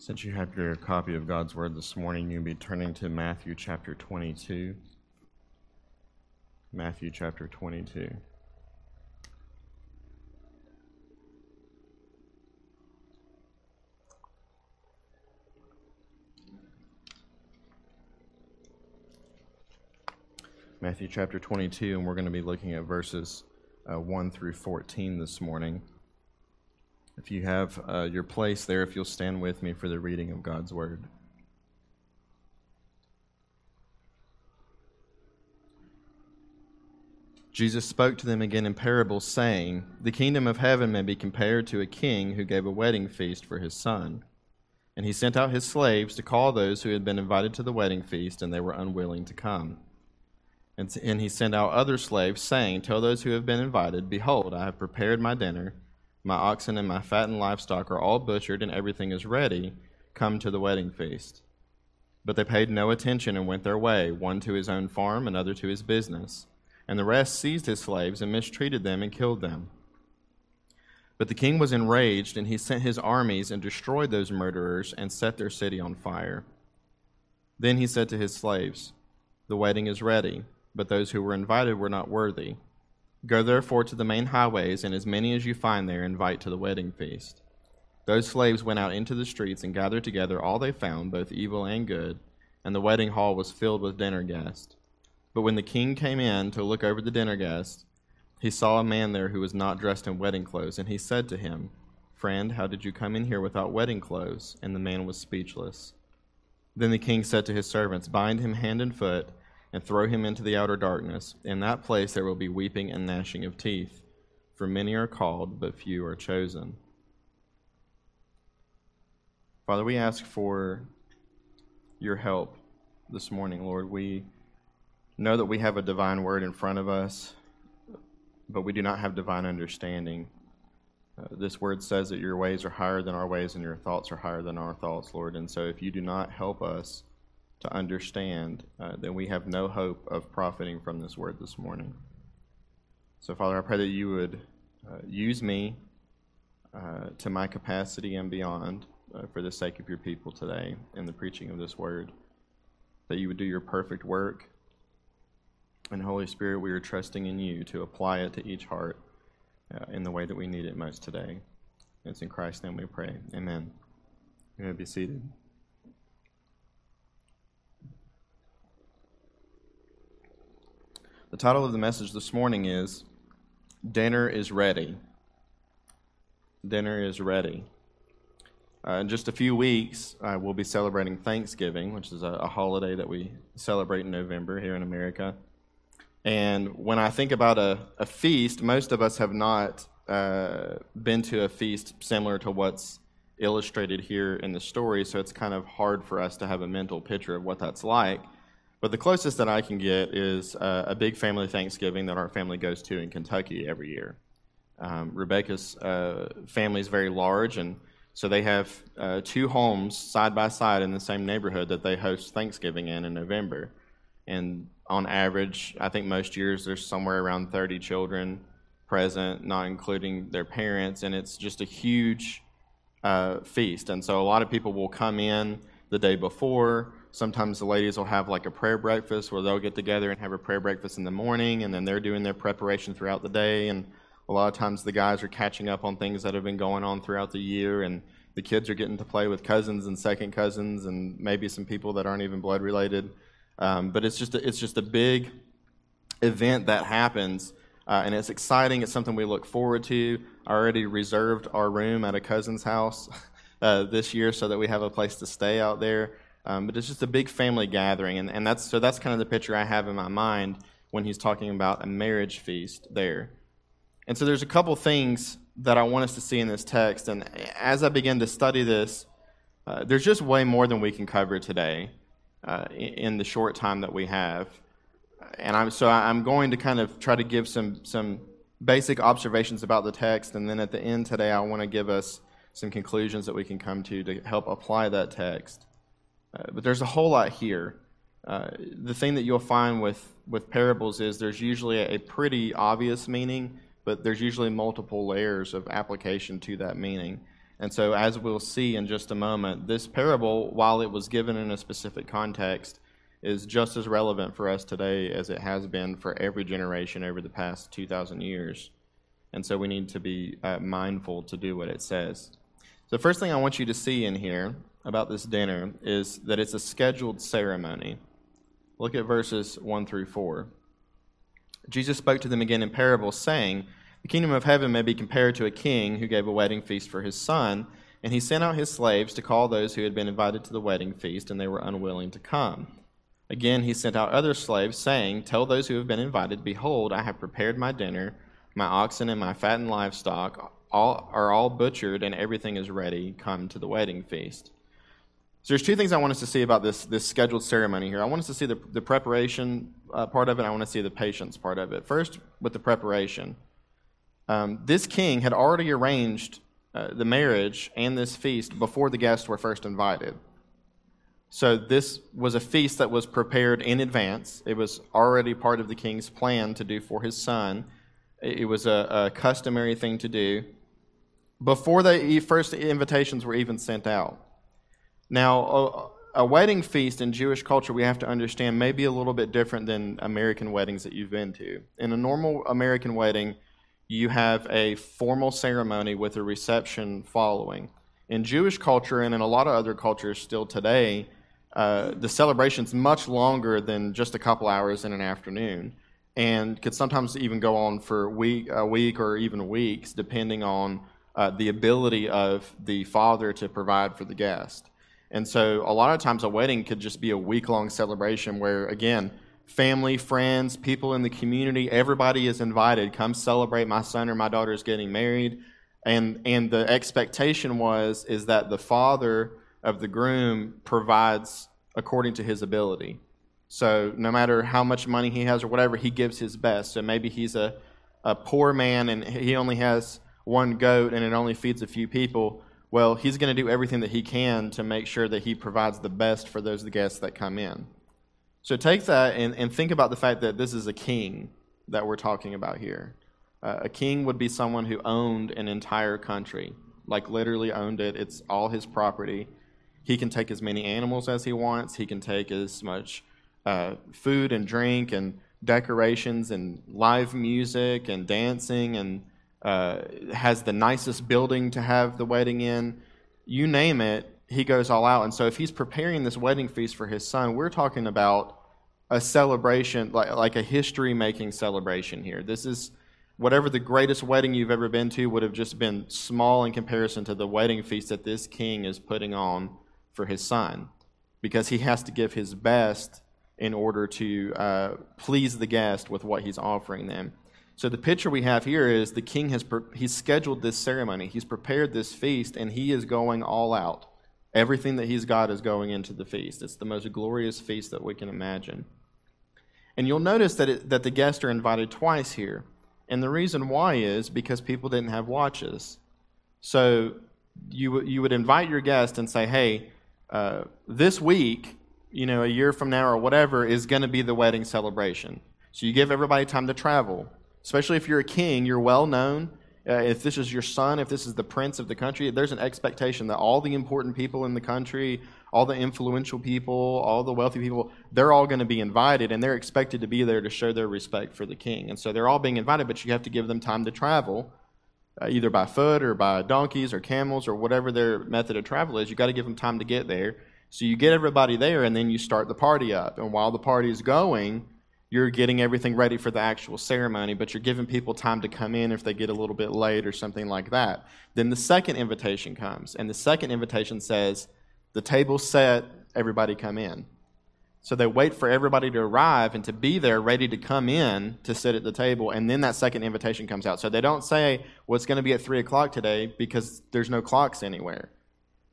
Since you have your copy of God's Word this morning, you'll be turning to Matthew chapter 22. Matthew chapter 22. Matthew chapter 22, and we're going to be looking at verses 1 through 14 this morning. If you have your place there, if you'll stand with me for the reading of God's Word. Jesus spoke to them again in parables, saying, "The kingdom of heaven may be compared to a king who gave a wedding feast for his son. And he sent out his slaves to call those who had been invited to the wedding feast, and they were unwilling to come. And he sent out other slaves, saying, 'Tell those who have been invited, behold, I have prepared my dinner. My oxen and my fattened livestock are all butchered, and everything is ready. Come to the wedding feast.' But they paid no attention and went their way, one to his own farm, another to his business. And the rest seized his slaves and mistreated them and killed them. But the king was enraged, and he sent his armies and destroyed those murderers and set their city on fire. Then he said to his slaves, 'The wedding is ready, but those who were invited were not worthy. Go therefore to the main highways, and as many as you find there, invite to the wedding feast.' Those slaves went out into the streets and gathered together all they found, both evil and good, and the wedding hall was filled with dinner guests. But when the king came in to look over the dinner guests, he saw a man there who was not dressed in wedding clothes, and he said to him, 'Friend, how did you come in here without wedding clothes?' And the man was speechless. Then the king said to his servants, 'Bind him hand and foot, and throw him into the outer darkness. In that place there will be weeping and gnashing of teeth, for many are called, but few are chosen.'" Father, we ask for your help this morning, Lord. We know that we have a divine word in front of us, but we do not have divine understanding. This word says that your ways are higher than our ways and your thoughts are higher than our thoughts, Lord. And so if you do not help us to understand, then we have no hope of profiting from this word this morning. So, Father, I pray that you would use me to my capacity and beyond for the sake of your people today in the preaching of this word, that you would do your perfect work. And, Holy Spirit, we are trusting in you to apply it to each heart in the way that we need it most today. It's in Christ's name we pray. Amen. You may be seated. The title of the message this morning is, "Dinner is Ready." Dinner is ready. In just a few weeks, we'll be celebrating Thanksgiving, which is a holiday that we celebrate in November here in America. And when I think about a feast, most of us have not been to a feast similar to what's illustrated here in the story, so it's kind of hard for us to have a mental picture of what that's like. But the closest that I can get is a big family Thanksgiving that our family goes to in Kentucky every year. Rebecca's family is very large, and so they have two homes side by side in the same neighborhood that they host Thanksgiving in November. And on average, I think most years there's somewhere around 30 children present, not including their parents, and it's just a huge feast. And so a lot of people will come in the day before. Sometimes the ladies will have like a prayer breakfast where they'll get together and have a prayer breakfast in the morning, and then they're doing their preparation throughout the day. And a lot of times the guys are catching up on things that have been going on throughout the year, and the kids are getting to play with cousins and second cousins and maybe some people that aren't even blood related. But it's just a big event that happens, and it's exciting. It's something we look forward to. I already reserved our room at a cousin's house this year so that we have a place to stay out there. But it's just a big family gathering, and that's kind of the picture I have in my mind when he's talking about a marriage feast there. And so there's a couple things that I want us to see in this text, and as I begin to study this, there's just way more than we can cover today in the short time that we have. And I'm going to kind of try to give some basic observations about the text, and then at the end today I want to give us some conclusions that we can come to help apply that text. But there's a whole lot here. The thing that you'll find with parables is there's usually a pretty obvious meaning, but there's usually multiple layers of application to that meaning. And so as we'll see in just a moment, this parable, while it was given in a specific context, is just as relevant for us today as it has been for every generation over the past 2,000 years. And so we need to be mindful to do what it says. The first thing I want you to see in here about this dinner is that it's a scheduled ceremony. Look at verses 1 through 4. Jesus spoke to them again in parables, saying, "The kingdom of heaven may be compared to a king who gave a wedding feast for his son, and he sent out his slaves to call those who had been invited to the wedding feast, and they were unwilling to come. Again, he sent out other slaves, saying, 'Tell those who have been invited, behold, I have prepared my dinner. My oxen and my fattened livestock are all butchered, and everything is ready. Come to the wedding feast.'" So there's two things I want us to see about this scheduled ceremony here. I want us to see the preparation part of it. I want to see the patience part of it. First, with the preparation. This king had already arranged the marriage and this feast before the guests were first invited. So this was a feast that was prepared in advance. It was already part of the king's plan to do for his son. It was a customary thing to do before the first invitations were even sent out. Now, a wedding feast in Jewish culture, we have to understand, may be a little bit different than American weddings that you've been to. In a normal American wedding, you have a formal ceremony with a reception following. In Jewish culture and in a lot of other cultures still today, the celebration's much longer than just a couple hours in an afternoon, and could sometimes even go on for a week or even weeks, depending on the ability of the father to provide for the guest. And so a lot of times a wedding could just be a week-long celebration where, again, family, friends, people in the community, everybody is invited. Come celebrate, my son or my daughter is getting married. And the expectation is that the father of the groom provides according to his ability. So no matter how much money he has or whatever, he gives his best. So maybe he's a poor man and he only has one goat and it only feeds a few people. Well, he's going to do everything that he can to make sure that he provides the best for those guests that come in. So take that and think about the fact that this is a king that we're talking about here. A king would be someone who owned an entire country, like literally owned it. It's all his property. He can take as many animals as he wants. He can take as much food and drink and decorations and live music and dancing and has the nicest building to have the wedding in. You name it, he goes all out. And so if he's preparing this wedding feast for his son, we're talking about a celebration, like a history-making celebration here. This is whatever the greatest wedding you've ever been to would have just been small in comparison to the wedding feast that this king is putting on for his son, because he has to give his best in order to please the guest with what he's offering them. So the picture we have here is the king he's scheduled this ceremony. He's prepared this feast, and he is going all out. Everything that he's got is going into the feast. It's the most glorious feast that we can imagine. And you'll notice that the guests are invited twice here. And the reason why is because people didn't have watches. So you would invite your guest and say, hey, this week, a year from now or whatever, is going to be the wedding celebration. So you give everybody time to travel. Especially if you're a king, you're well known. If this is your son, if this is the prince of the country, there's an expectation that all the important people in the country, all the influential people, all the wealthy people, they're all going to be invited, and they're expected to be there to show their respect for the king. And so they're all being invited, but you have to give them time to travel, either by foot or by donkeys or camels or whatever their method of travel is. You've got to give them time to get there. So you get everybody there, and then you start the party up. And while the party is going, you're getting everything ready for the actual ceremony, but you're giving people time to come in if they get a little bit late or something like that. Then the second invitation comes, and the second invitation says, the table's set, everybody come in. So they wait for everybody to arrive and to be there ready to come in to sit at the table, and then that second invitation comes out. So they don't say, well, it's going to be at 3 o'clock today because there's no clocks anywhere.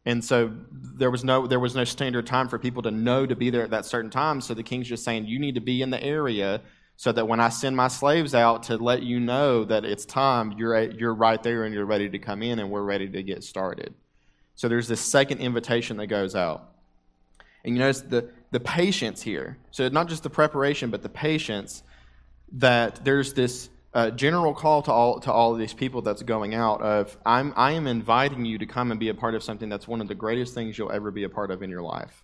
And so there was no standard time for people to know to be there at that certain time. So the king's just saying, you need to be in the area so that when I send my slaves out to let you know that it's time, you're right there and you're ready to come in and we're ready to get started. So there's this second invitation that goes out. And you notice the patience here. So not just the preparation, but the patience that there's this general call to all of these people that's going out of, I am inviting you to come and be a part of something that's one of the greatest things you'll ever be a part of in your life.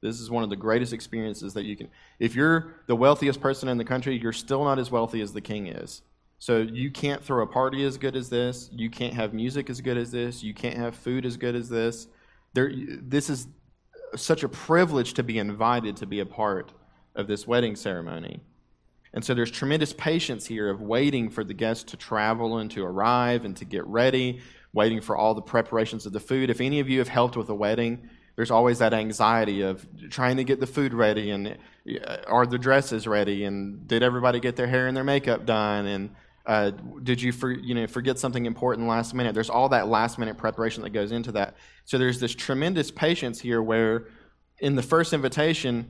This is one of the greatest experiences that you can. If you're the wealthiest person in the country, you're still not as wealthy as the king is. So you can't throw a party as good as this. You can't have music as good as this. You can't have food as good as this. This is such a privilege to be invited to be a part of this wedding ceremony. And so there's tremendous patience here of waiting for the guests to travel and to arrive and to get ready, waiting for all the preparations of the food. If any of you have helped with a wedding, there's always that anxiety of trying to get the food ready, and are the dresses ready, and did everybody get their hair and their makeup done, and did you forget something important last minute? There's all that last minute preparation that goes into that. So there's this tremendous patience here where in the first invitation,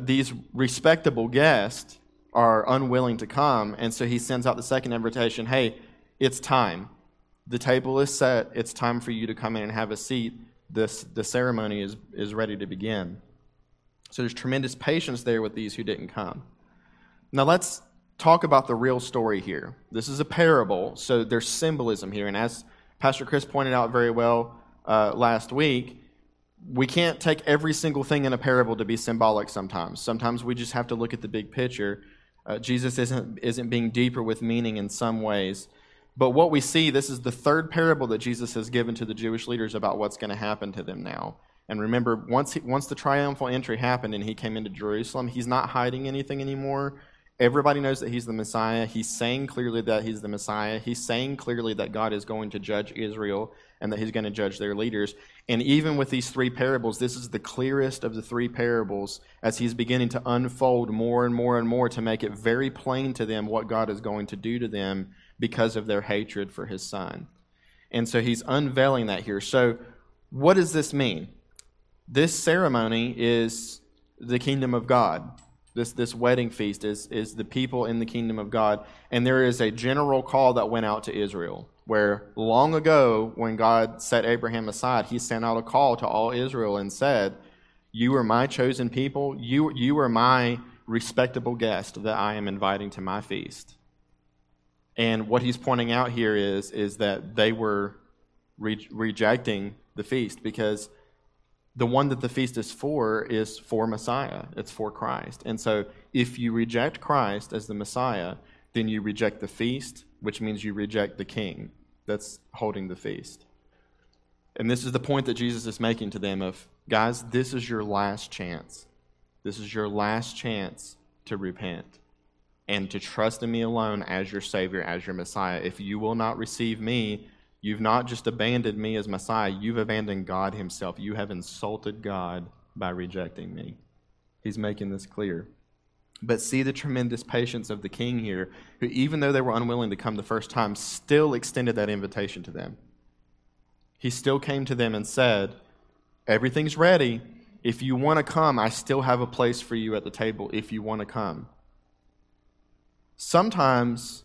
these respectable guests are unwilling to come, and so he sends out the second invitation, hey, it's time. The table is set. It's time for you to come in and have a seat. The ceremony is ready to begin. So there's tremendous patience there with these who didn't come. Now let's talk about the real story here. This is a parable, so there's symbolism here. And as Pastor Chris pointed out very well last week, we can't take every single thing in a parable to be symbolic sometimes. Sometimes we just have to look at the big picture. Jesus isn't being deeper with meaning in some ways. But what we see, this is the third parable that Jesus has given to the Jewish leaders about what's going to happen to them now. And remember, once the triumphal entry happened and he came into Jerusalem, he's not hiding anything anymore. Everybody knows that he's the Messiah. He's saying clearly that he's the Messiah. He's saying clearly that God is going to judge Israel and that he's going to judge their leaders. And even with these three parables, this is the clearest of the three parables as he's beginning to unfold more and more and more to make it very plain to them what God is going to do to them because of their hatred for his son. And so he's unveiling that here. So what does this mean? This ceremony is the kingdom of God. This wedding feast is the people in the kingdom of God. And there is a general call that went out to Israel, where long ago when God set Abraham aside, he sent out a call to all Israel and said, you are my chosen people. You are my respectable guest that I am inviting to my feast. And what he's pointing out here is that they were rejecting the feast, because the one that the feast is for Messiah. It's for Christ. And so if you reject Christ as the Messiah, then you reject the feast, which means you reject the king that's holding the feast. And this is the point that Jesus is making to them of, guys, this is your last chance. This is your last chance to repent and to trust in me alone as your Savior, as your Messiah. If you will not receive me, you've not just abandoned me as Messiah, you've abandoned God himself. You have insulted God by rejecting me. He's making this clear. But see the tremendous patience of the king here, who even though they were unwilling to come the first time, still extended that invitation to them. He still came to them and said, everything's ready. If you want to come, I still have a place for you at the table if you want to come. Sometimes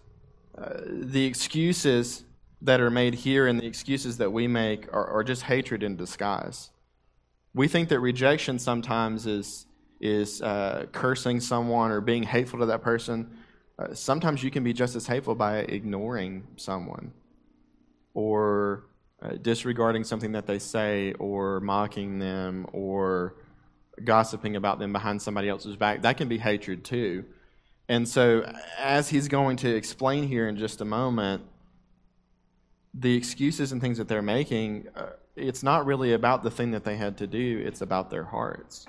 the excuses that are made here and the excuses that we make are just hatred in disguise. We think that rejection sometimes is cursing someone or being hateful to that person. Sometimes you can be just as hateful by ignoring someone or disregarding something that they say, or mocking them, or gossiping about them behind somebody else's back. That can be hatred too. And so as he's going to explain here in just a moment, the excuses and things that they're making, it's not really about the thing that they had to do. It's about their hearts,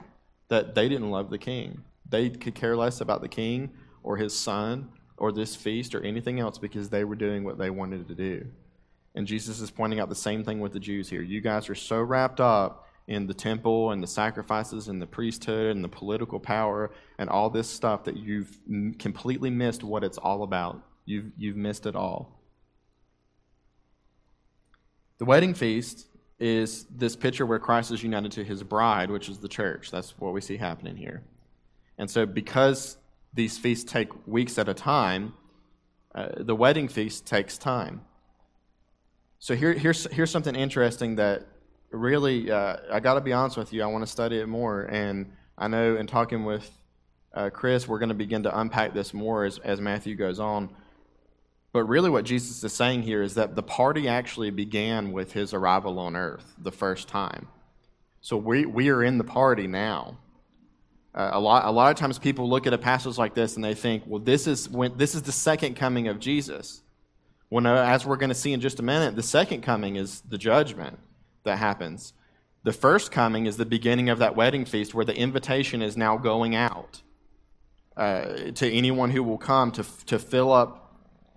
that they didn't love the king. They could care less about the king or his son or this feast or anything else, because they were doing what they wanted to do. And Jesus is pointing out the same thing with the Jews here. You guys are so wrapped up in the temple and the sacrifices and the priesthood and the political power and all this stuff that you've completely missed what it's all about. You've missed it all. The wedding feast is this picture where Christ is united to his bride, which is the church. That's what we see happening here. And so because these feasts take weeks at a time, the wedding feast takes time. So here's something interesting that really, I got to be honest with you, I want to study it more. And I know in talking with Chris, we're going to begin to unpack this more as Matthew goes on. But really what Jesus is saying here is that the party actually began with his arrival on earth the first time. So we are in the party now. A lot of times people look at a passage like this and they think, well, this is the second coming of Jesus. Well, no, as we're going to see in just a minute, the second coming is the judgment that happens. The first coming is the beginning of that wedding feast where the invitation is now going out to anyone who will come to fill up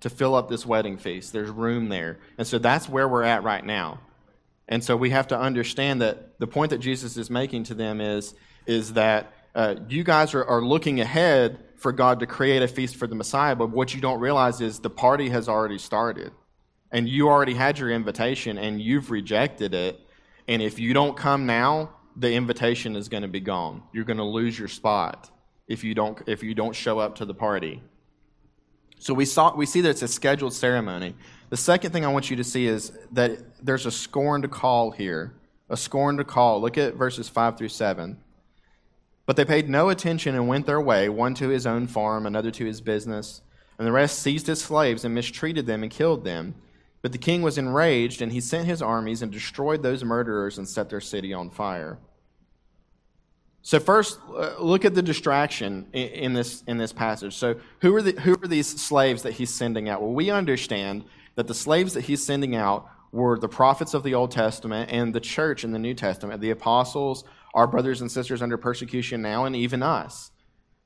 this wedding feast. There's room there. And so that's where we're at right now. And so we have to understand that the point that Jesus is making to them is that you guys are looking ahead for God to create a feast for the Messiah, but what you don't realize is the party has already started. And you already had your invitation, and you've rejected it. And if you don't come now, the invitation is going to be gone. You're going to lose your spot if you don't show up to the party. So we see that it's a scheduled ceremony. The second thing I want you to see is that there's a scorned call here, a scorned call. Look at verses 5 through 7. But they paid no attention and went their way, one to his own farm, another to his business. And the rest seized his slaves and mistreated them and killed them. But the king was enraged, and he sent his armies and destroyed those murderers and set their city on fire. So first, look at the distraction in this passage. So who are these slaves that he's sending out? Well, we understand that the slaves that he's sending out were the prophets of the Old Testament and the church in the New Testament, the apostles, our brothers and sisters under persecution now, and even us.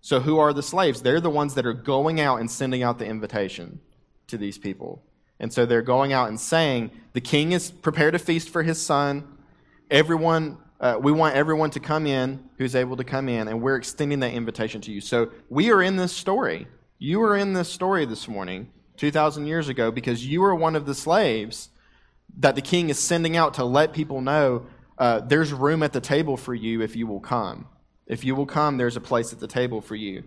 So who are the slaves? They're the ones that are going out and sending out the invitation to these people. And so they're going out and saying, the king has prepared a feast for his son. We want everyone to come in who's able to come in, and we're extending that invitation to you. So we are in this story. You are in this story this morning, 2,000 years ago, because you are one of the slaves that the king is sending out to let people know there's room at the table for you if you will come. If you will come, there's a place at the table for you.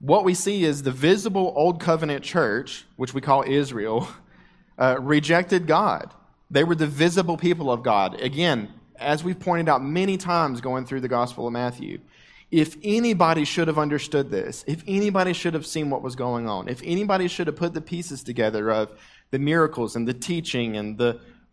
What we see is the visible Old Covenant church, which we call Israel, rejected God. They were the visible people of God. Again, as we've pointed out many times going through the Gospel of Matthew, if anybody should have understood this, if anybody should have seen what was going on, if anybody should have put the pieces together of the miracles and the teaching and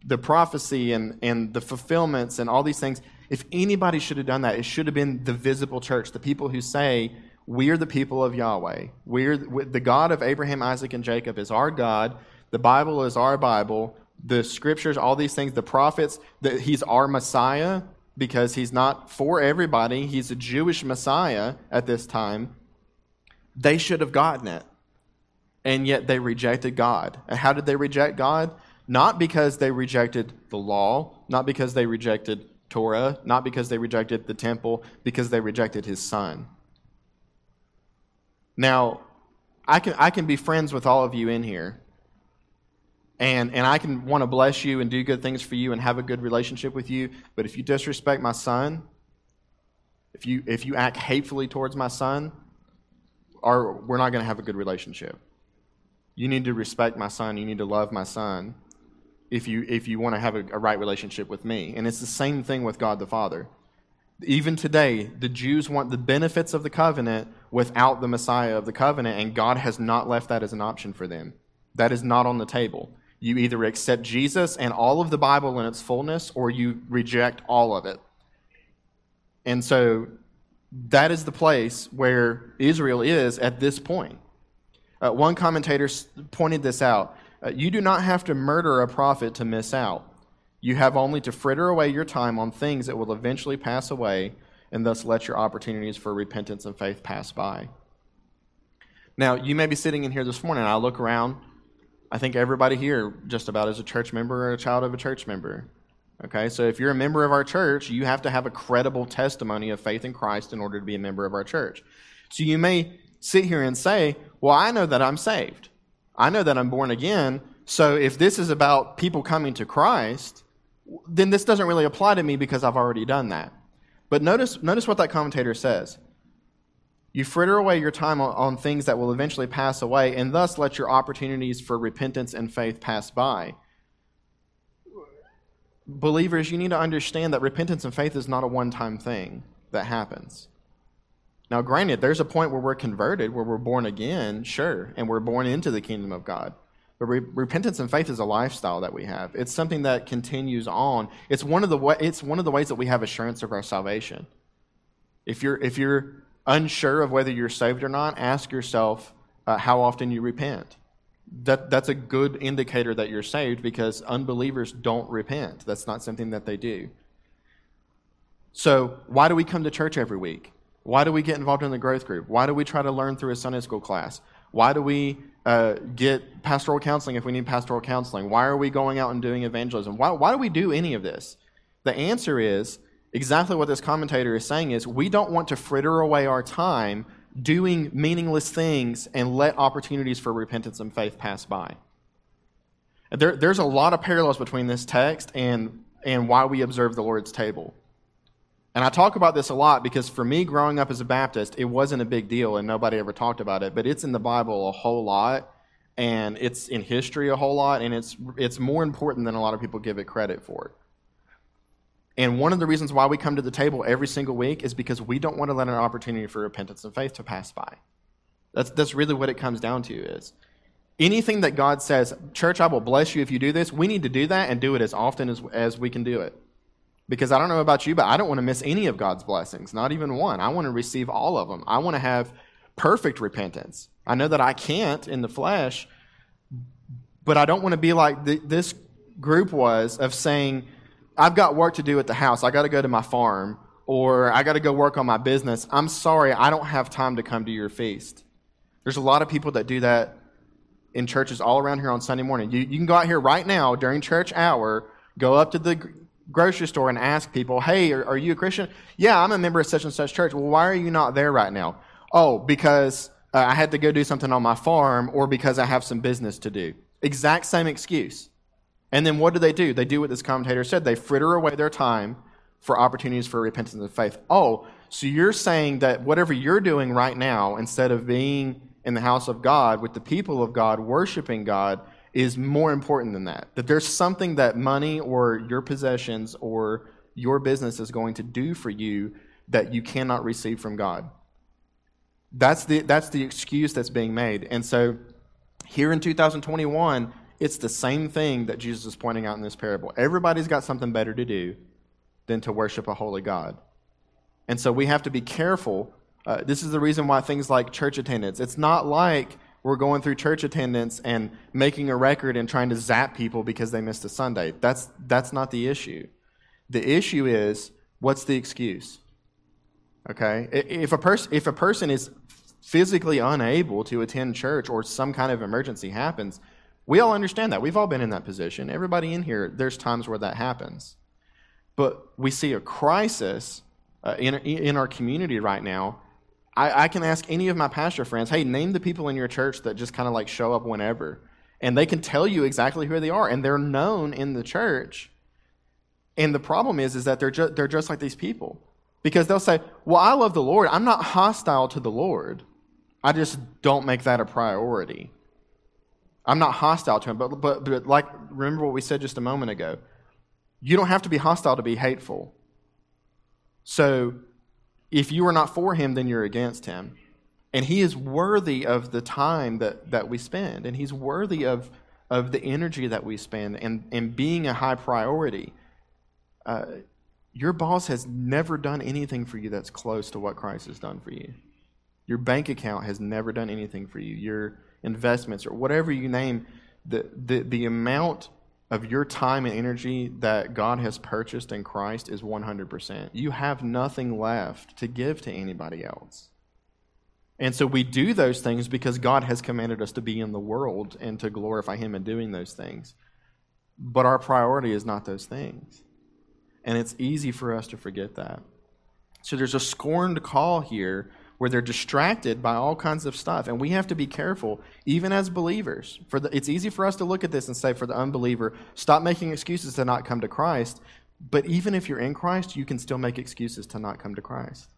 the prophecy and the fulfillments and all these things, if anybody should have done that, it should have been the visible church, the people who say, we are the people of Yahweh. The God of Abraham, Isaac, and Jacob is our God. The Bible is our Bible. The scriptures, all these things, the prophets, that he's our Messiah because he's not for everybody. He's a Jewish Messiah at this time. They should have gotten it, and yet they rejected God. And how did they reject God? Not because they rejected the law, not because they rejected Torah, not because they rejected the temple, because they rejected his son. Now, I can be friends with all of you in here. And I can want to bless you and do good things for you and have a good relationship with you, but if you disrespect my son, if you act hatefully towards my son, we're not going to have a good relationship. You need to respect my son. You need to love my son if you want to have a right relationship with me. And it's the same thing with God the Father. Even today, the Jews want the benefits of the covenant without the Messiah of the covenant, and God has not left that as an option for them. That is not on the table. You either accept Jesus and all of the Bible in its fullness, or you reject all of it. And so that is the place where Israel is at this point. One commentator pointed this out. You do not have to murder a prophet to miss out. You have only to fritter away your time on things that will eventually pass away, and thus let your opportunities for repentance and faith pass by. Now, you may be sitting in here this morning, and I look around. I think everybody here just about is a church member or a child of a church member. Okay, so if you're a member of our church, you have to have a credible testimony of faith in Christ in order to be a member of our church. So you may sit here and say, well, I know that I'm saved. I know that I'm born again. So if this is about people coming to Christ, then this doesn't really apply to me because I've already done that. But notice what that commentator says. You fritter away your time on things that will eventually pass away, and thus let your opportunities for repentance and faith pass by. Believers, you need to understand that repentance and faith is not a one-time thing that happens. Now, granted, there's a point where we're converted, where we're born again, sure, and we're born into the kingdom of God. But repentance and faith is a lifestyle that we have. It's something that continues on. It's one of the ways that we have assurance of our salvation. If you're unsure of whether you're saved or not, ask yourself how often you repent. That's a good indicator that you're saved, because unbelievers don't repent. That's not something that they do. So why do we come to church every week? Why do we get involved in the growth group? Why do we try to learn through a Sunday school class? Why do we get pastoral counseling if we need pastoral counseling? Why are we going out and doing evangelism? Why do we do any of this? The answer is exactly what this commentator is saying is we don't want to fritter away our time doing meaningless things and let opportunities for repentance and faith pass by. There's a lot of parallels between this text and why we observe the Lord's table. And I talk about this a lot because for me, growing up as a Baptist, it wasn't a big deal and nobody ever talked about it, but it's in the Bible a whole lot, and it's in history a whole lot, and it's more important than a lot of people give it credit for. And one of the reasons why we come to the table every single week is because we don't want to let an opportunity for repentance and faith to pass by. That's really what it comes down to is anything that God says, church, I will bless you if you do this, we need to do that and do it as often as we can do it. Because I don't know about you, but I don't want to miss any of God's blessings, not even one. I want to receive all of them. I want to have perfect repentance. I know that I can't in the flesh, but I don't want to be like this group was of saying, I've got work to do at the house. I got to go to my farm, or I got to go work on my business. I'm sorry, I don't have time to come to your feast. There's a lot of people that do that in churches all around here on Sunday morning. You can go out here right now during church hour, go up to the grocery store and ask people, hey, are you a Christian? Yeah, I'm a member of such and such church. Well, why are you not there right now? Oh, because I had to go do something on my farm, or because I have some business to do. Exact same excuse. And then what do? They do what this commentator said. They fritter away their time for opportunities for repentance and faith. Oh, so you're saying that whatever you're doing right now, instead of being in the house of God, with the people of God, worshiping God, is more important than that. That there's something that money or your possessions or your business is going to do for you that you cannot receive from God. That's the excuse that's being made. And so here in 2021, it's the same thing that Jesus is pointing out in this parable. Everybody's got something better to do than to worship a holy God. And so we have to be careful. This is the reason why things like church attendance, it's not like we're going through church attendance and making a record and trying to zap people because they missed a Sunday. That's not the issue. The issue is, what's the excuse? Okay? If a person is physically unable to attend church or some kind of emergency happens, we all understand that. We've all been in that position. Everybody in here, there's times where that happens. But we see a crisis in our community right now. I can ask any of my pastor friends, hey, name the people in your church that just kind of like show up whenever. And they can tell you exactly who they are. And they're known in the church. And the problem is that they're just like these people. Because they'll say, well, I love the Lord. I'm not hostile to the Lord. I just don't make that a priority. I'm not hostile to him. But like, remember what we said just a moment ago. You don't have to be hostile to be hateful. So if you are not for him, then you're against him. And he is worthy of the time that we spend. And he's worthy of the energy that we spend and being a high priority. Your boss has never done anything for you that's close to what Christ has done for you. Your bank account has never done anything for you. Your investments or whatever you name, the amount of your time and energy that God has purchased in Christ is 100%. You have nothing left to give to anybody else. And so we do those things because God has commanded us to be in the world and to glorify him in doing those things. But our priority is not those things. And it's easy for us to forget that. So there's a scorned call here where they're distracted by all kinds of stuff. And we have to be careful, even as believers. It's easy for us to look at this and say, for the unbeliever, stop making excuses to not come to Christ. But even if you're in Christ, you can still make excuses to not come to Christ.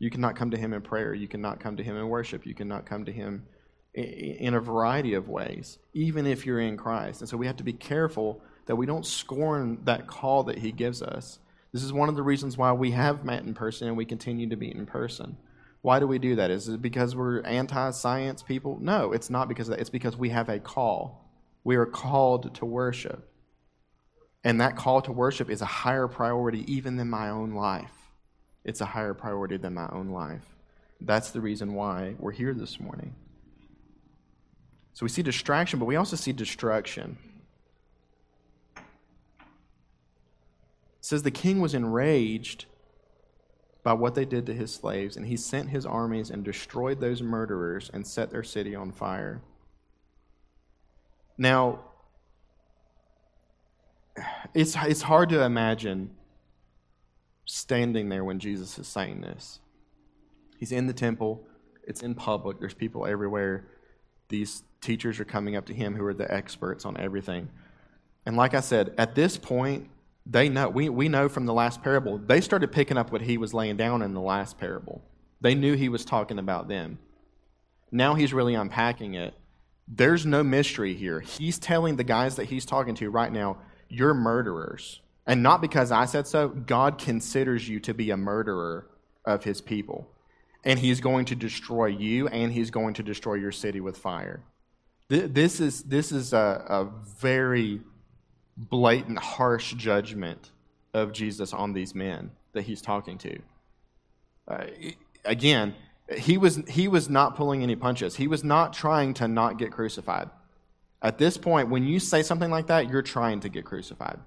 You cannot come to him in prayer. You cannot come to him in worship. You cannot come to him in a variety of ways, even if you're in Christ. And so we have to be careful that we don't scorn that call that he gives us. This is one of the reasons why we have met in person and we continue to meet in person. Why do we do that? Is it because we're anti-science people? No, it's not because of that. It's because we have a call. We are called to worship. And that call to worship is a higher priority even than my own life. It's a higher priority than my own life. That's the reason why we're here this morning. So we see distraction, but we also see destruction. It says the king was enraged by what they did to his slaves, and he sent his armies and destroyed those murderers and set their city on fire. Now, it's hard to imagine standing there when Jesus is saying this. He's in the temple. It's in public. There's people everywhere. These teachers are coming up to him who are the experts on everything. And like I said, at this point, they know. We know from the last parable, they started picking up what he was laying down in the last parable. They knew he was talking about them. Now he's really unpacking it. There's no mystery here. He's telling the guys that he's talking to right now, you're murderers. And not because I said so. God considers you to be a murderer of his people. And he's going to destroy you, and he's going to destroy your city with fire. This is a very blatant, harsh judgment of Jesus on these men that he's talking to. Again, he was not pulling any punches. He was not trying to not get crucified. At this point, when you say something like that, you're trying to get crucified.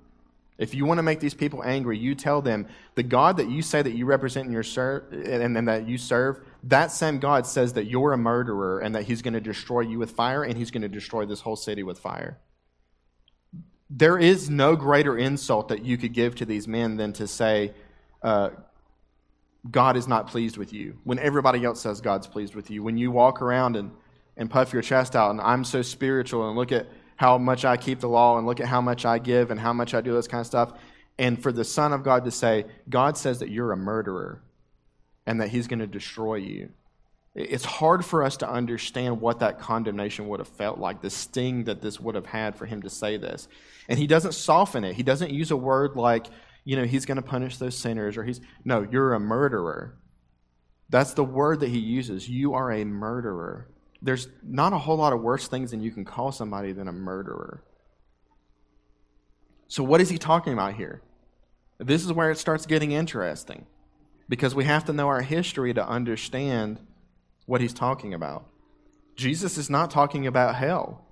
If you want to make these people angry, you tell them the God that you say that you represent in your and that you serve, that same God says that you're a murderer and that he's going to destroy you with fire and he's going to destroy this whole city with fire. There is no greater insult that you could give to these men than to say, God is not pleased with you, when everybody else says God's pleased with you. When you walk around and puff your chest out and I'm so spiritual and look at how much I keep the law and look at how much I give and how much I do this kind of stuff. And for the Son of God to say, God says that you're a murderer and that he's going to destroy you. It's hard for us to understand what that condemnation would have felt like, the sting that this would have had for him to say this. And he doesn't soften it. He doesn't use a word like, he's going to punish those sinners or no, you're a murderer. That's the word that he uses. You are a murderer. There's not a whole lot of worse things than you can call somebody than a murderer. So what is he talking about here? This is where it starts getting interesting, because we have to know our history to understand what he's talking about. Jesus is not talking about hell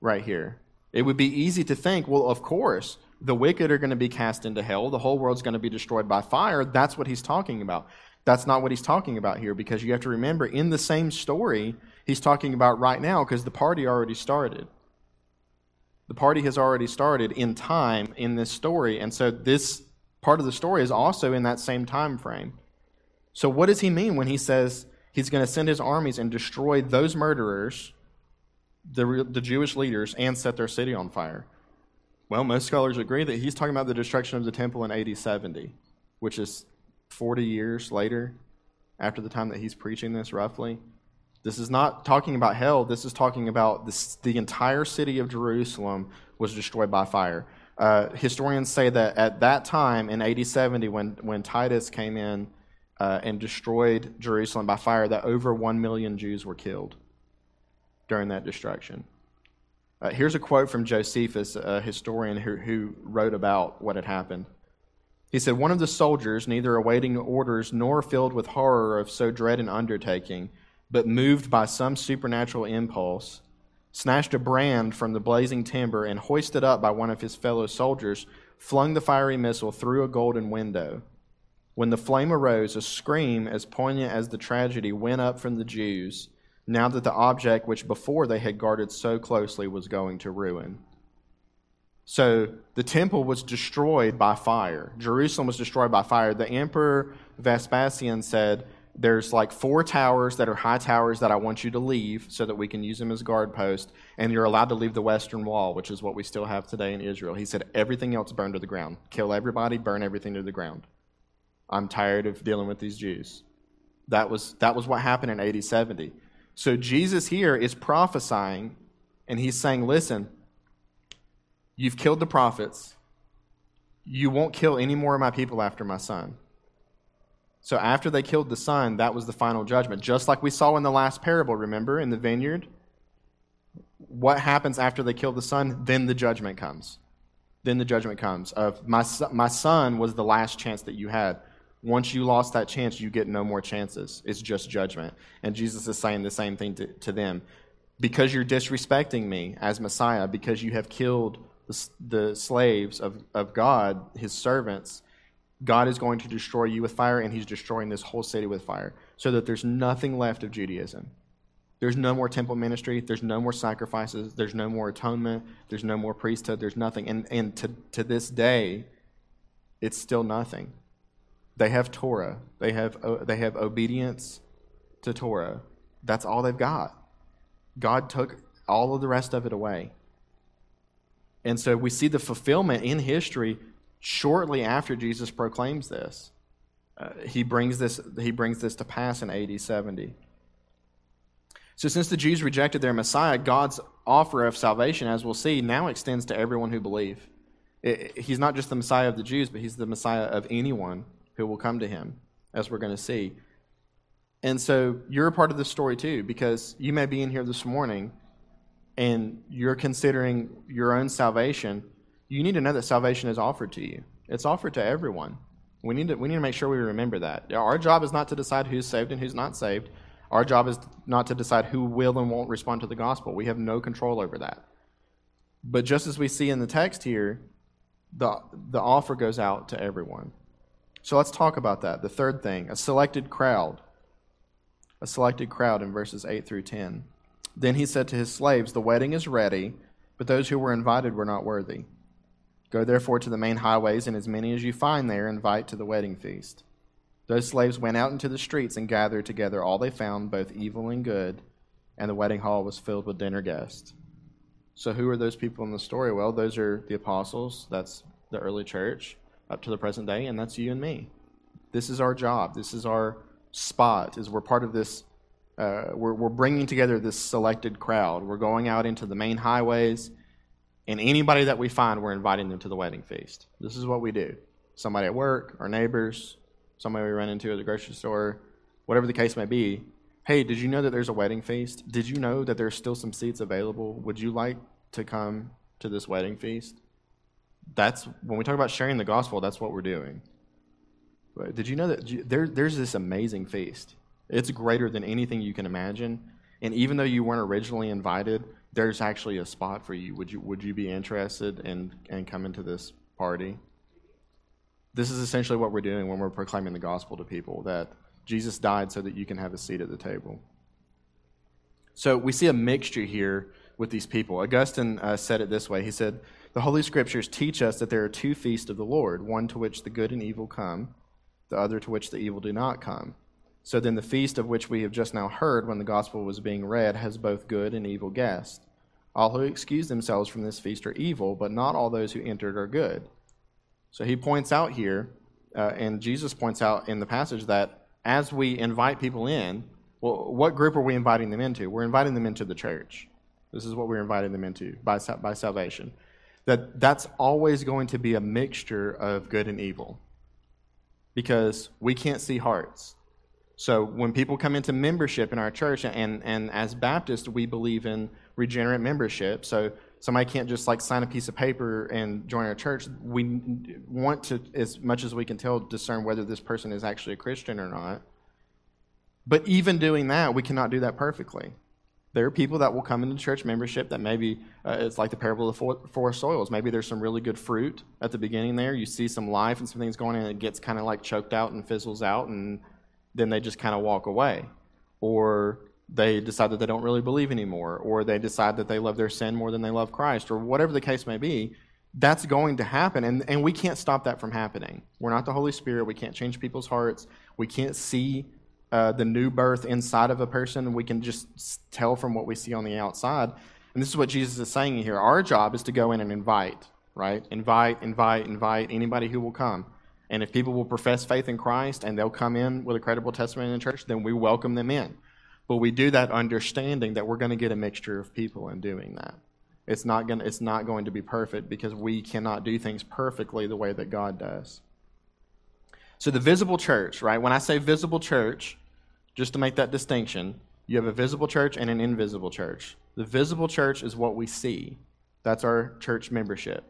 right here. It would be easy to think, well, of course, the wicked are going to be cast into hell. The whole world's going to be destroyed by fire. That's what he's talking about. That's not what he's talking about here, because you have to remember, in the same story he's talking about right now, because the party already started. The party has already started in time in this story, and so this part of the story is also in that same time frame. So what does he mean when he says he's going to send his armies and destroy those murderers, the Jewish leaders, and set their city on fire? Well, most scholars agree that he's talking about the destruction of the temple in AD 70, which is 40 years later, after the time that he's preaching this, roughly. This is not talking about hell. This is talking about the entire city of Jerusalem was destroyed by fire. Historians say that at that time, in AD 70, when Titus came in and destroyed Jerusalem by fire, that over 1 million Jews were killed during that destruction. Here's a quote from Josephus, a historian who wrote about what had happened. He said, "One of the soldiers, neither awaiting orders nor filled with horror of so dread an undertaking, but moved by some supernatural impulse, snatched a brand from the blazing timber and hoisted up by one of his fellow soldiers, flung the fiery missile through a golden window. When the flame arose, a scream as poignant as the tragedy went up from the Jews, now that the object which before they had guarded so closely was going to ruin." So the temple was destroyed by fire. Jerusalem was destroyed by fire. The Emperor Vespasian said, there's like 4 towers that are high towers that I want you to leave so that we can use them as guard posts, and you're allowed to leave the western wall, which is what we still have today in Israel. He said, everything else burned to the ground. Kill everybody, burn everything to the ground. I'm tired of dealing with these Jews. That was what happened in AD 70. So Jesus here is prophesying, and he's saying, listen, you've killed the prophets. You won't kill any more of my people after my son. So after they killed the son, that was the final judgment. Just like we saw in the last parable, remember, in the vineyard? What happens after they kill the son? Then the judgment comes. Then the judgment comes of my son was the last chance that you had. Once you lost that chance, you get no more chances. It's just judgment. And Jesus is saying the same thing to them. Because you're disrespecting me as Messiah, because you have killed the slaves of God, his servants, God is going to destroy you with fire, and he's destroying this whole city with fire, so that there's nothing left of Judaism. There's no more temple ministry. There's no more sacrifices. There's no more atonement. There's no more priesthood. There's nothing. And to this day, it's still nothing. They have Torah. They have obedience to Torah. That's all they've got. God took all of the rest of it away. And so we see the fulfillment in history shortly after Jesus proclaims this. He brings this to pass in AD 70. So since the Jews rejected their Messiah, God's offer of salvation, as we'll see, now extends to everyone who believes. He's not just the Messiah of the Jews, but he's the Messiah of anyone who will come to him, as we're going to see. And so you're a part of this story too, because you may be in here this morning and you're considering your own salvation. You need to know that salvation is offered to you. It's offered to everyone. We need to make sure we remember that. Our job is not to decide who's saved and who's not saved. Our job is not to decide who will and won't respond to the gospel. We have no control over that. But just as we see in the text here, the offer goes out to everyone. So let's talk about that. The third thing, a selected crowd. A selected crowd in verses 8 through 10. Then he said to his slaves, "The wedding is ready, but those who were invited were not worthy. Go therefore to the main highways, and as many as you find there, invite to the wedding feast." Those slaves went out into the streets and gathered together all they found, both evil and good, and the wedding hall was filled with dinner guests. So who are those people in the story? Well, those are the apostles. That's the early church up to the present day, and that's you and me. This is our job. This is our spot, is we're part of this, we're bringing together this selected crowd. We're going out into the main highways, and anybody that we find, we're inviting them to the wedding feast. This is what we do. Somebody at work, our neighbors, somebody we run into at the grocery store, whatever the case may be. Hey, did you know that there's a wedding feast? Did you know that there's still some seats available? Would you like to come to this wedding feast? That's when we talk about sharing the gospel, that's what we're doing. But did you know that there's this amazing feast? It's greater than anything you can imagine. And even though you weren't originally invited, there's actually a spot for you. Would you be interested in coming to this party? This is essentially what we're doing when we're proclaiming the gospel to people, that Jesus died so that you can have a seat at the table. So we see a mixture here with these people. Augustine said it this way. He said, "The Holy Scriptures teach us that there are two feasts of the Lord, one to which the good and evil come, the other to which the evil do not come. So then the feast of which we have just now heard when the gospel was being read has both good and evil guests. All who excuse themselves from this feast are evil, but not all those who entered are good." So he points out here, and Jesus points out in the passage, that as we invite people in, well, what group are we inviting them into? We're inviting them into the church. This is what we're inviting them into by salvation. That's always going to be a mixture of good and evil, because we can't see hearts. So when people come into membership in our church, and as Baptists, we believe in regenerate membership. So somebody can't just like sign a piece of paper and join our church. We want to, as much as we can tell, discern whether this person is actually a Christian or not. But even doing that, we cannot do that perfectly. There are people that will come into church membership that maybe it's like the parable of the four soils. Maybe there's some really good fruit at the beginning there. You see some life and some things going in, and it gets kind of like choked out and fizzles out, and then they just kind of walk away. Or they decide that they don't really believe anymore, or they decide that they love their sin more than they love Christ, or whatever the case may be. That's going to happen, and we can't stop that from happening. We're not the Holy Spirit. We can't change people's hearts. We can't see the new birth inside of a person. We can just tell from what we see on the outside. And this is what Jesus is saying here. Our job is to go in and invite, right? Invite anybody who will come. And if people will profess faith in Christ and they'll come in with a credible testimony in the church, then we welcome them in. But we do that understanding that we're going to get a mixture of people in doing that. It's not going to be perfect, because we cannot do things perfectly the way that God does. So the visible church, right? When I say visible church, just to make that distinction, you have a visible church and an invisible church. The visible church is what we see. That's our church membership.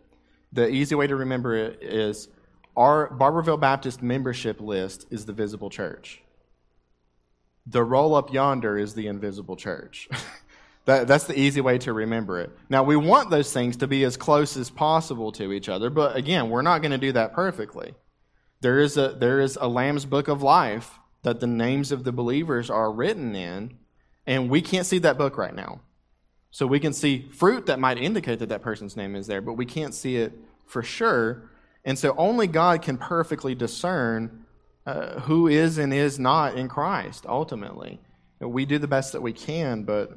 The easy way to remember it is our Barberville Baptist membership list is the visible church. The roll up yonder is the invisible church. That's the easy way to remember it. Now, we want those things to be as close as possible to each other, but again, we're not going to do that perfectly. There is a Lamb's Book of Life that the names of the believers are written in, and we can't see that book right now. So we can see fruit that might indicate that that person's name is there, but we can't see it for sure. And so only God can perfectly discern who is and is not in Christ, ultimately. We do the best that we can, but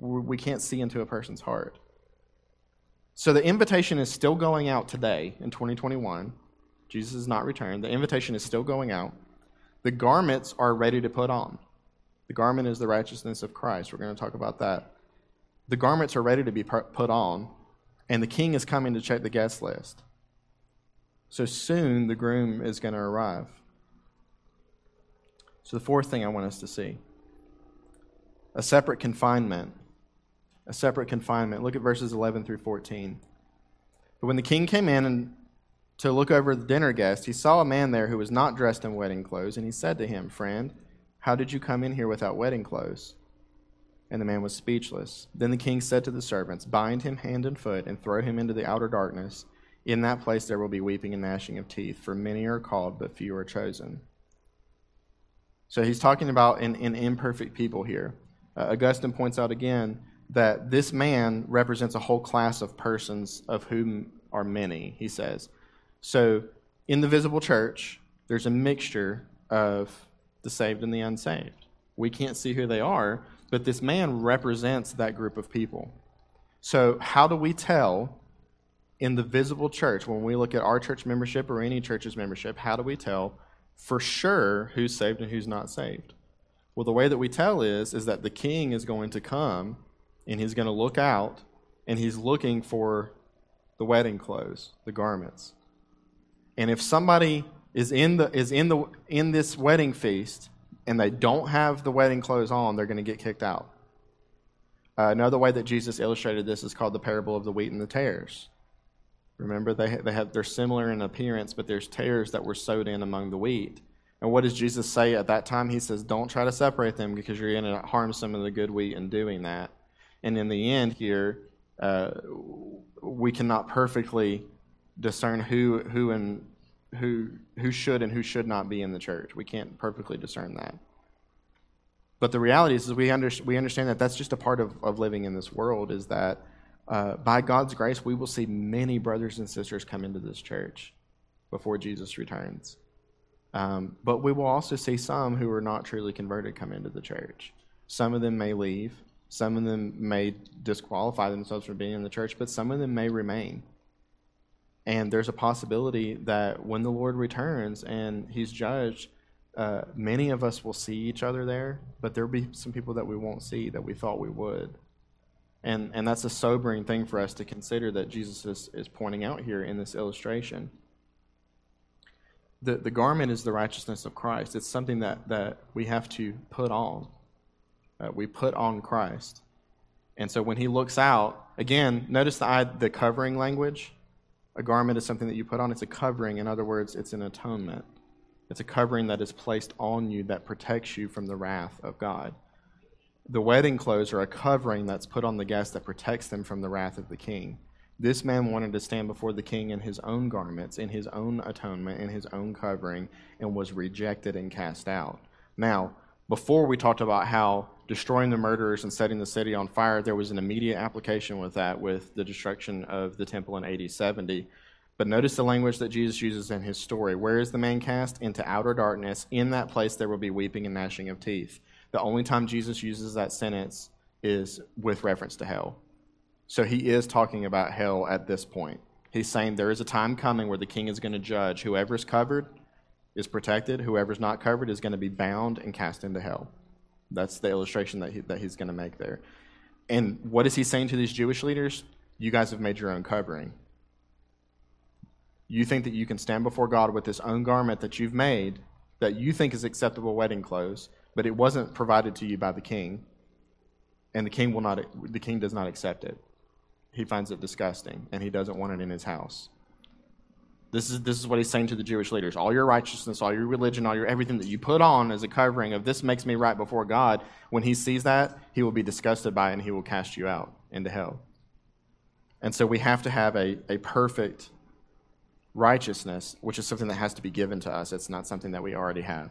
we can't see into a person's heart. So the invitation is still going out today in 2021. Jesus is not returned. The invitation is still going out. The garments are ready to put on. The garment is the righteousness of Christ. We're going to talk about that. The garments are ready to be put on, and the king is coming to check the guest list. So soon the groom is going to arrive. So the fourth thing I want us to see, a separate confinement. A separate confinement. Look at verses 11 through 14. But when the king came in and to look over the dinner guest, he saw a man there who was not dressed in wedding clothes, and he said to him, "Friend, how did you come in here without wedding clothes?" And the man was speechless. Then the king said to the servants, "Bind him hand and foot and throw him into the outer darkness. In that place there will be weeping and gnashing of teeth, for many are called, but few are chosen." So he's talking about an imperfect people here. Augustine points out again that this man represents a whole class of persons, of whom are many, he says. So in the visible church, there's a mixture of the saved and the unsaved. We can't see who they are, but this man represents that group of people. So how do we tell in the visible church, when we look at our church membership or any church's membership, how do we tell for sure who's saved and who's not saved? Well, the way that we tell is that the king is going to come, and he's going to look out, and he's looking for the wedding clothes, the garments. And if somebody is in this wedding feast and they don't have the wedding clothes on, they're going to get kicked out. Another way that Jesus illustrated this is called the parable of the wheat and the tares. Remember, they're similar in appearance, but there's tares that were sowed in among the wheat. And what does Jesus say at that time? He says, don't try to separate them because you're going to harm some of the good wheat in doing that. And in the end here, we cannot perfectly discern who should and who should not be in the church. We can't perfectly discern that. But the reality is we understand that that's just a part of living in this world, is that by God's grace, we will see many brothers and sisters come into this church before Jesus returns. But we will also see some who are not truly converted come into the church. Some of them may leave. Some of them may disqualify themselves from being in the church, but some of them may remain. And there's a possibility that when the Lord returns and he's judged, many of us will see each other there, but there'll be some people that we won't see that we thought we would. And that's a sobering thing for us to consider that Jesus is pointing out here in this illustration. The garment is the righteousness of Christ. It's something that we have to put on. We put on Christ. And so when he looks out, again, notice the covering language. A garment is something that you put on. It's a covering. In other words, it's an atonement. It's a covering that is placed on you that protects you from the wrath of God. The wedding clothes are a covering that's put on the guest that protects them from the wrath of the king. This man wanted to stand before the king in his own garments, in his own atonement, in his own covering, and was rejected and cast out. Now, before we talked about how destroying the murderers and setting the city on fire, there was an immediate application with that, with the destruction of the temple in AD 70. But notice the language that Jesus uses in his story. Where is the man cast? Into outer darkness. In that place there will be weeping and gnashing of teeth. The only time Jesus uses that sentence is with reference to hell. So he is talking about hell at this point. He's saying there is a time coming where the king is going to judge. Whoever's covered is protected. Whoever's not covered is going to be bound and cast into hell. That's the illustration that he's going to make there. And what is he saying to these Jewish leaders? You guys have made your own covering. you think that you can stand before God with this own garment that you've made, that you think is acceptable wedding clothes, but it wasn't provided to you by the king, and the king does not accept it. He finds it disgusting, and he doesn't want it in his house. This is what he's saying to the Jewish leaders. All your righteousness, all your religion, all your everything that you put on as a covering of this makes me right before God, when he sees that, he will be disgusted by it, and he will cast you out into hell. And so we have to have a perfect righteousness, which is something that has to be given to us. It's not something that we already have.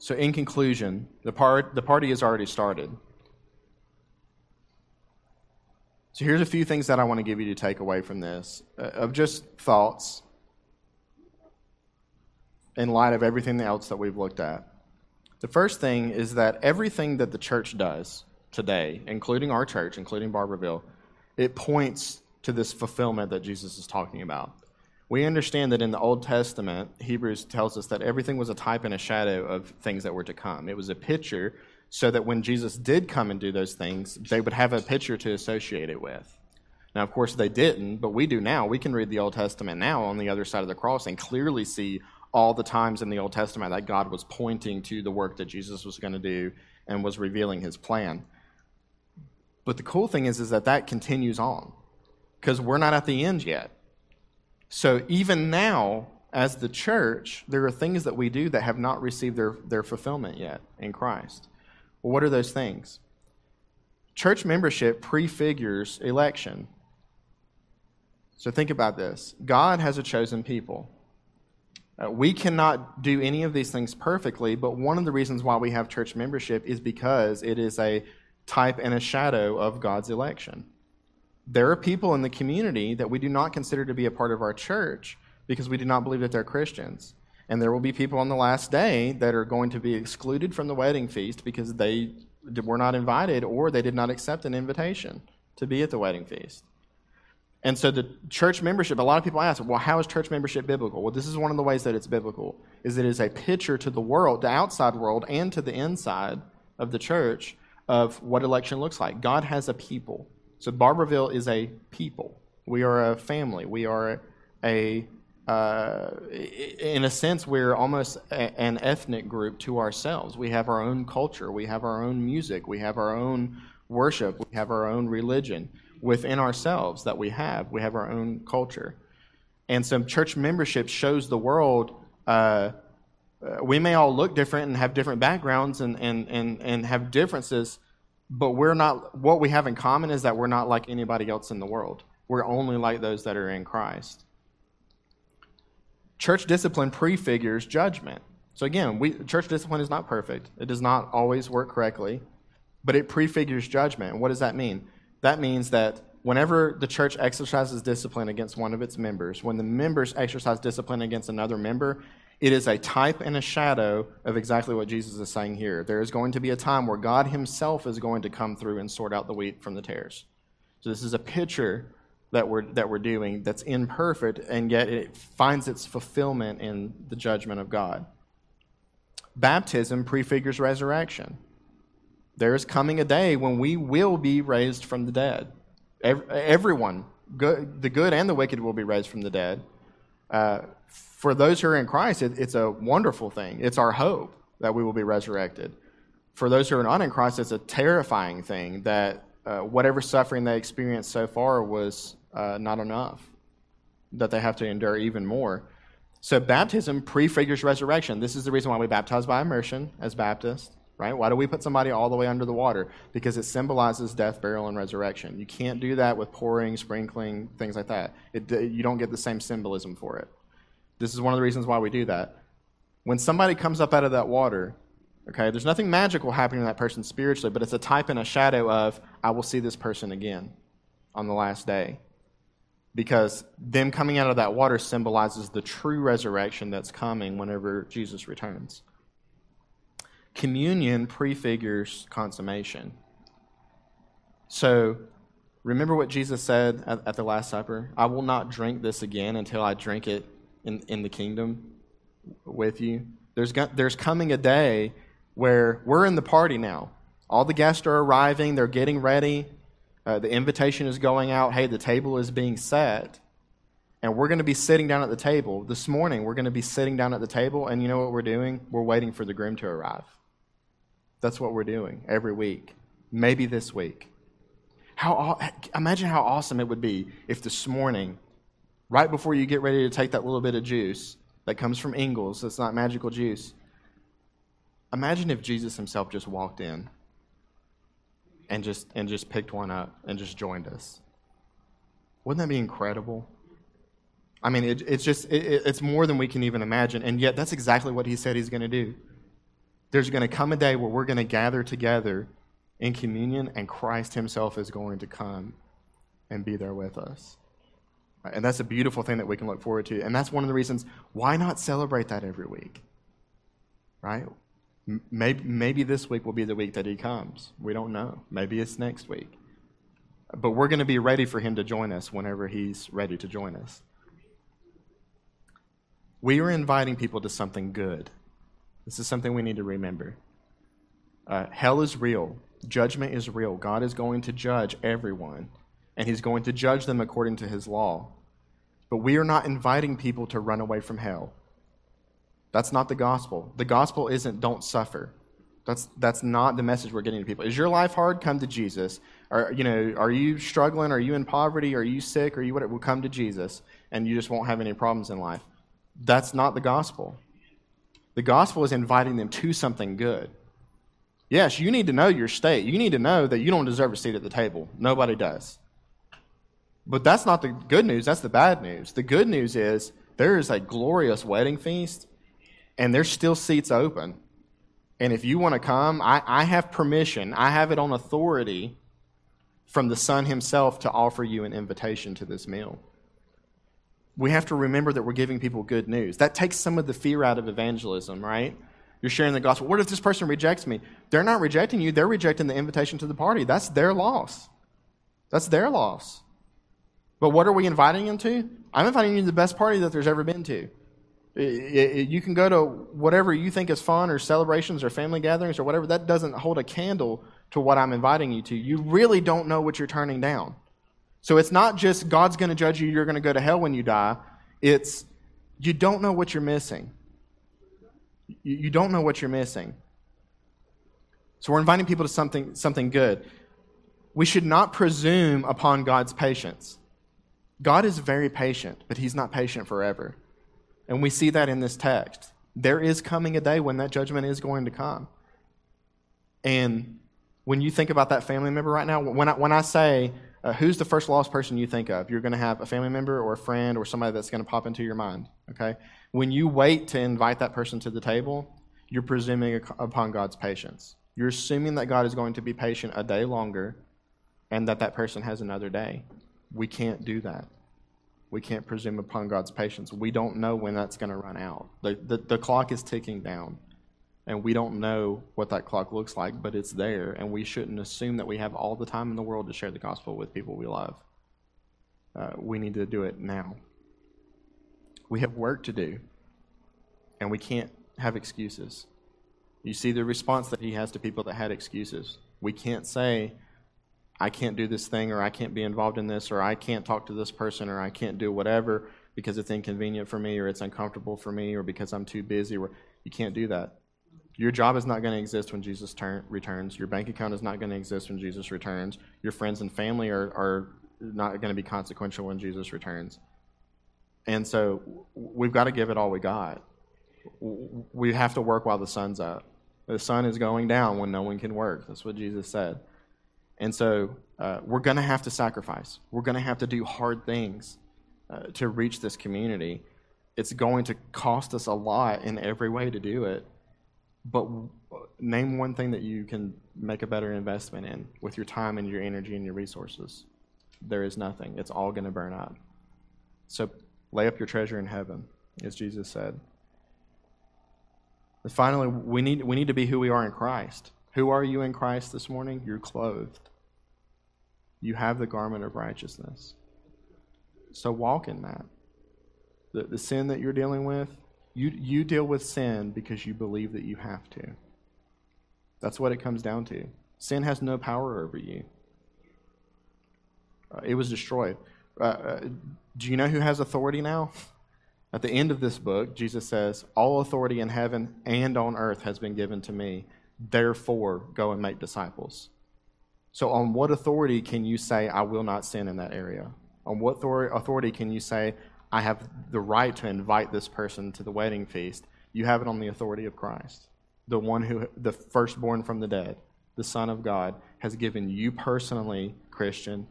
So in conclusion, the party has already started. So here's a few things that I want to give you to take away from this, of just thoughts in light of everything else that we've looked at. The first thing is that everything that the church does today, including our church, including Barberville, it points to this fulfillment that Jesus is talking about. We understand that in the Old Testament, Hebrews tells us that everything was a type and a shadow of things that were to come. It was a picture so that when Jesus did come and do those things, they would have a picture to associate it with. Now, of course, they didn't, but we do now. We can read the Old Testament now on the other side of the cross and clearly see all the times in the Old Testament that God was pointing to the work that Jesus was going to do and was revealing his plan. But the cool thing is that that continues on, because we're not at the end yet. So even now, as the church, there are things that we do that have not received their fulfillment yet in Christ. Well, what are those things? Church membership prefigures election. So think about this. God has a chosen people. We cannot do any of these things perfectly, but one of the reasons why we have church membership is because it is a type and a shadow of God's election. There are people in the community that we do not consider to be a part of our church because we do not believe that they're Christians. And there will be people on the last day that are going to be excluded from the wedding feast because they were not invited or they did not accept an invitation to be at the wedding feast. And so the church membership, a lot of people ask, well, how is church membership biblical? Well, this is one of the ways that it's biblical, is it is a picture to the world, the outside world, and to the inside of the church, of what election looks like. God has a people. So Barberville is a people. We are a family. We are in a sense, we're almost an ethnic group to ourselves. We have our own culture. We have our own music. We have our own worship. We have our own religion within ourselves that we have. We have our own culture. And some church membership shows the world we may all look different and have different backgrounds and have differences, but we're not. What we have in common is that we're not like anybody else in the world. We're only like those that are in Christ. Church discipline prefigures judgment. So again, church discipline is not perfect. It does not always work correctly, but it prefigures judgment. And what does that mean? That means that whenever the church exercises discipline against one of its members, when the members exercise discipline against another member, it is a type and a shadow of exactly what Jesus is saying here. There is going to be a time where God himself is going to come through and sort out the wheat from the tares. So this is a picture that we're doing that's imperfect, and yet it finds its fulfillment in the judgment of God. Baptism prefigures resurrection. There is coming a day when we will be raised from the dead. Everyone, the good and the wicked, will be raised from the dead. For those who are in Christ, it's a wonderful thing. It's our hope that we will be resurrected. For those who are not in Christ, it's a terrifying thing that whatever suffering they experienced so far was not enough, that they have to endure even more. So baptism prefigures resurrection. This is the reason why we baptize by immersion as Baptists, right? Why do we put somebody all the way under the water? Because it symbolizes death, burial, and resurrection. You can't do that with pouring, sprinkling, things like that. You don't get the same symbolism for it. This is one of the reasons why we do that. When somebody comes up out of that water, okay, there's nothing magical happening to that person spiritually, but it's a type and a shadow of, I will see this person again on the last day. Because them coming out of that water symbolizes the true resurrection that's coming whenever Jesus returns. Communion prefigures consummation. So remember what Jesus said at the Last Supper? I will not drink this again until I drink it in the kingdom with you. There's coming a day where we're in the party now. All the guests are arriving. They're getting ready. The invitation is going out. Hey, the table is being set. And we're going to be sitting down at the table. This morning, we're going to be sitting down at the table, and you know what we're doing? We're waiting for the groom to arrive. That's what we're doing every week, maybe this week. Imagine how awesome it would be if this morning, right before you get ready to take that little bit of juice that comes from Ingles, that's not magical juice, imagine if Jesus himself just walked in and just picked one up and just joined us. Wouldn't that be incredible? I mean, it's more than we can even imagine, and yet that's exactly what he said he's going to do. There's going to come a day where we're going to gather together in communion, and Christ himself is going to come and be there with us. And that's a beautiful thing that we can look forward to, and that's one of the reasons why not celebrate that every week, right? Maybe this week will be the week that he comes. We don't know. Maybe it's next week. But we're going to be ready for him to join us whenever he's ready to join us. We are inviting people to something good. This is something we need to remember. Hell is real. Judgment is real. God is going to judge everyone, and he's going to judge them according to his law. But we are not inviting people to run away from hell. That's not the gospel. The gospel isn't don't suffer. That's not the message we're getting to people. Is your life hard? Come to Jesus. Are you struggling? Are you in poverty? Are you sick? Are you whatever? Well, come to Jesus, and you just won't have any problems in life. That's not the gospel. The gospel is inviting them to something good. Yes, you need to know your state. You need to know that you don't deserve a seat at the table. Nobody does. But that's not the good news. That's the bad news. The good news is there is a glorious wedding feast, and there's still seats open. And if you want to come, I have permission. I have it on authority from the Son himself to offer you an invitation to this meal. We have to remember that we're giving people good news. That takes some of the fear out of evangelism, right? You're sharing the gospel. What if this person rejects me? They're not rejecting you. They're rejecting the invitation to the party. That's their loss. That's their loss. But what are we inviting them to? I'm inviting you to the best party that there's ever been to. You can go to whatever you think is fun or celebrations or family gatherings or whatever. That doesn't hold a candle to what I'm inviting you to. You really don't know what you're turning down. So it's not just God's going to judge you, you're going to go to hell when you die. It's you don't know what you're missing. You don't know what you're missing. So we're inviting people to something good. We should not presume upon God's patience. God is very patient, but he's not patient forever. And we see that in this text. There is coming a day when that judgment is going to come. And when you think about that family member right now, when I say... who's the first lost person you think of? You're going to have a family member or a friend or somebody that's going to pop into your mind, okay? When you wait to invite that person to the table, you're presuming upon God's patience. You're assuming that God is going to be patient a day longer and that person has another day. We can't do that. We can't presume upon God's patience. We don't know when that's going to run out. The clock is ticking down, and we don't know what that clock looks like, but it's there, and we shouldn't assume that we have all the time in the world to share the gospel with people we love. We need to do it now. We have work to do, and we can't have excuses. You see the response that he has to people that had excuses. We can't say, I can't do this thing, or I can't be involved in this, or I can't talk to this person, or I can't do whatever because it's inconvenient for me, or it's uncomfortable for me, or because I'm too busy. You can't do that. Your job is not going to exist when Jesus returns. Your bank account is not going to exist when Jesus returns. Your friends and family are not going to be consequential when Jesus returns. And so we've got to give it all we got. We have to work while the sun's up. The sun is going down when no one can work. That's what Jesus said. And so we're going to have to sacrifice. We're going to have to do hard things to reach this community. It's going to cost us a lot in every way to do it. But name one thing that you can make a better investment in with your time and your energy and your resources. There is nothing. It's all going to burn up. So lay up your treasure in heaven, as Jesus said. And finally, we need to be who we are in Christ. Who are you in Christ this morning? You're clothed. You have the garment of righteousness. So walk in that. The sin that you're dealing with, You deal with sin because you believe that you have to. That's what it comes down to. Sin has no power over you. It was destroyed. Do you know who has authority now? At the end of this book, Jesus says, all authority in heaven and on earth has been given to me. Therefore, go and make disciples. So on what authority can you say, I will not sin in that area? On what authority can you say, I have the right to invite this person to the wedding feast? You have it on the authority of Christ, the one who, the firstborn from the dead, the Son of God, has given you personally, Christian,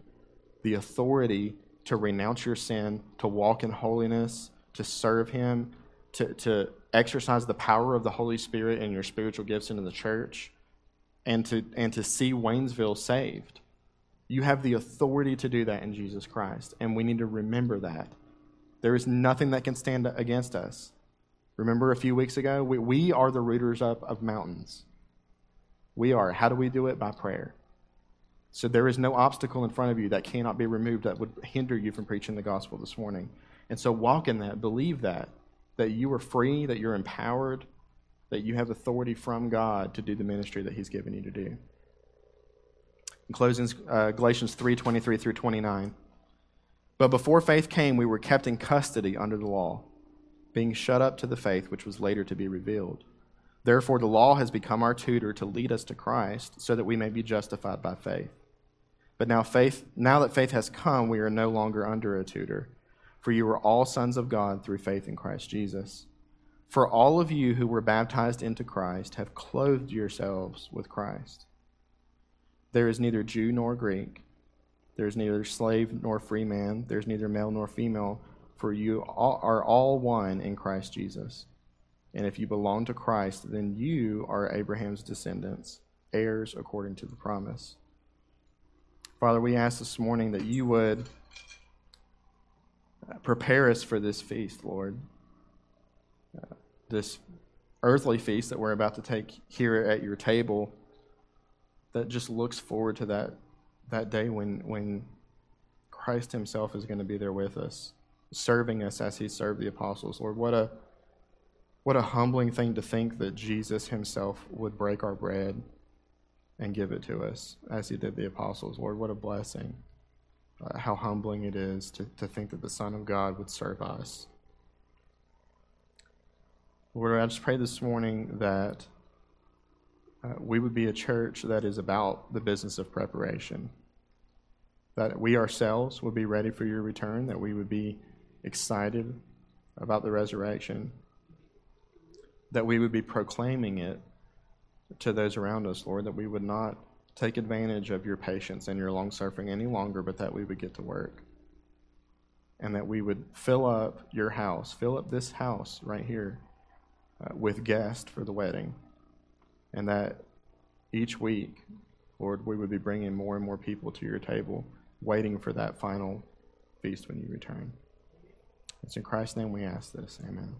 the authority to renounce your sin, to walk in holiness, to serve him, to exercise the power of the Holy Spirit and your spiritual gifts into the church, and to see Waynesville saved. You have the authority to do that in Jesus Christ, and we need to remember that. There is nothing that can stand against us. Remember a few weeks ago, we are the rooters up of mountains. We are. How do we do it? By prayer. So there is no obstacle in front of you that cannot be removed that would hinder you from preaching the gospel this morning. And so walk in that, believe that you are free, that you're empowered, that you have authority from God to do the ministry that he's given you to do. In closing, Galatians 3:23 through 29. But before faith came, we were kept in custody under the law, being shut up to the faith which was later to be revealed. Therefore, the law has become our tutor to lead us to Christ so that we may be justified by faith. But now that faith has come, we are no longer under a tutor, for you are all sons of God through faith in Christ Jesus. For all of you who were baptized into Christ have clothed yourselves with Christ. There is neither Jew nor Greek. There is neither slave nor free man. There is neither male nor female, for you are all one in Christ Jesus. And if you belong to Christ, then you are Abraham's descendants, heirs according to the promise. Father, we ask this morning that you would prepare us for this feast, Lord. This earthly feast that we're about to take here at your table that just looks forward to that day when Christ himself is going to be there with us, serving us as he served the apostles. Lord, what a humbling thing to think that Jesus himself would break our bread and give it to us as he did the apostles. Lord, what a blessing. How humbling it is to think that the Son of God would serve us. Lord, I just pray this morning that we would be a church that is about the business of preparation, that we ourselves would be ready for your return, that we would be excited about the resurrection, that we would be proclaiming it to those around us, Lord, that we would not take advantage of your patience and your long-suffering any longer, but that we would get to work and that we would fill up this house right here with guests for the wedding. And that each week, Lord, we would be bringing more and more people to your table, waiting for that final feast when you return. It's in Christ's name we ask this. Amen.